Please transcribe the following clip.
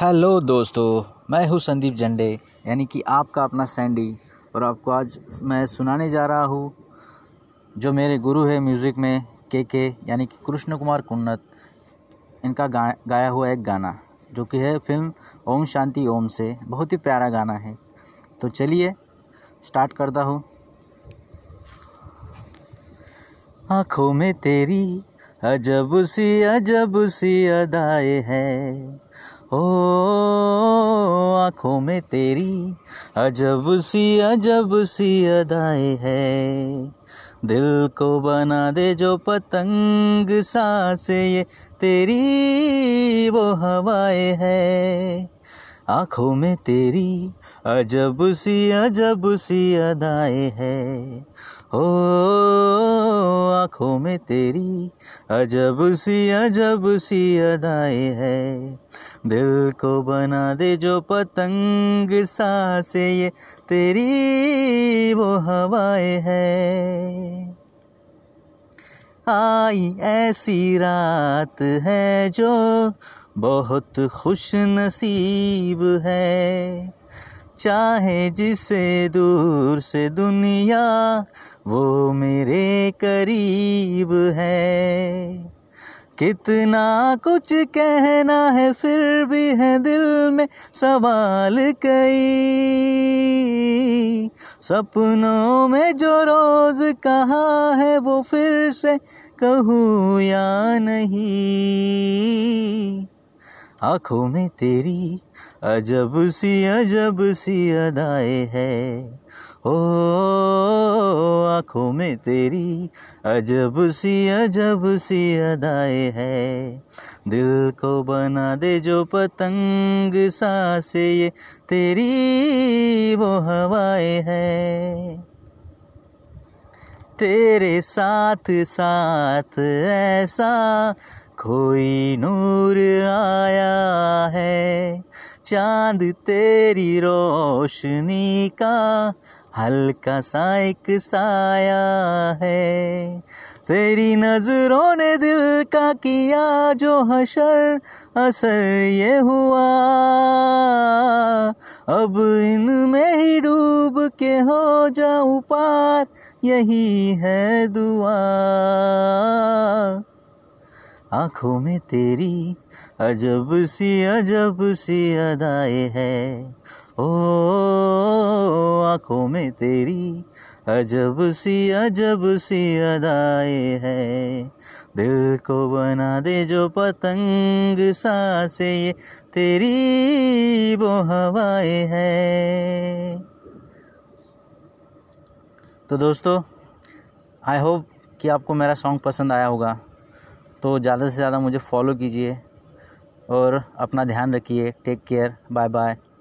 Hello दोस्तों, मैं हूँ संदीप जंडे यानी कि आपका अपना सैंडी, और आपको आज मैं सुनाने जा रहा हूँ जो मेरे गुरु है म्यूज़िक में, के यानी कि कृष्ण कुमार कुन्नत, इनका गाया हुआ एक गाना जो कि है फिल्म ओम शांति ओम से। बहुत ही प्यारा गाना है, तो चलिए स्टार्ट करता हूँ। आँखों में तेरी अजब सी अदाएं हैं, ओ आँखों में तेरी अजब सी अदाएं हैं। दिल को बना दे जो पतंग सांसें ये तेरी वो हवाएं हैं। आँखों में तेरी अजब सी अदाएं हैं, ओ आँखों में तेरी अजब सी अदाएं हैं। दिल को बना दे जो पतंग सांसें ये तेरी वो हवाएं हैं। आई ऐसी रात है जो बहुत खुश नसीब है, चाहे जिसे दूर से दुनिया वो मेरे करीब है। कितना कुछ कहना है फिर भी है दिल में सवाल कई, सपनों में जो रोज कहा है वो फिर से कहूँ या नहीं। आँखों में तेरी अजब सी अदाएं हैं, ओ आँखों में तेरी अजब सी अदाएं हैं। दिल को बना दे जो पतंग सांसें ये तेरी वो हवाएं हैं। तेरे साथ साथ ऐसा कोई नूर आया है, चांद तेरी रोशनी का हल्का सा एक साया है। तेरी नजरों ने दिल का किया जो हशर असर ये हुआ, अब इनमें ही डूब के हो जाऊं पार यही है दुआ। आँखों में तेरी अजब सी अदाएं हैं, ओ आँखों में तेरी अजब सी अदाएं हैं। दिल को बना दे जो पतंग सांसें ये तेरी वो हवाएं हैं। तो दोस्तों, आई होप कि आपको मेरा सॉन्ग पसंद आया होगा, तो ज़्यादा से ज़्यादा मुझे फॉलो कीजिए और अपना ध्यान रखिए। Take care, bye bye.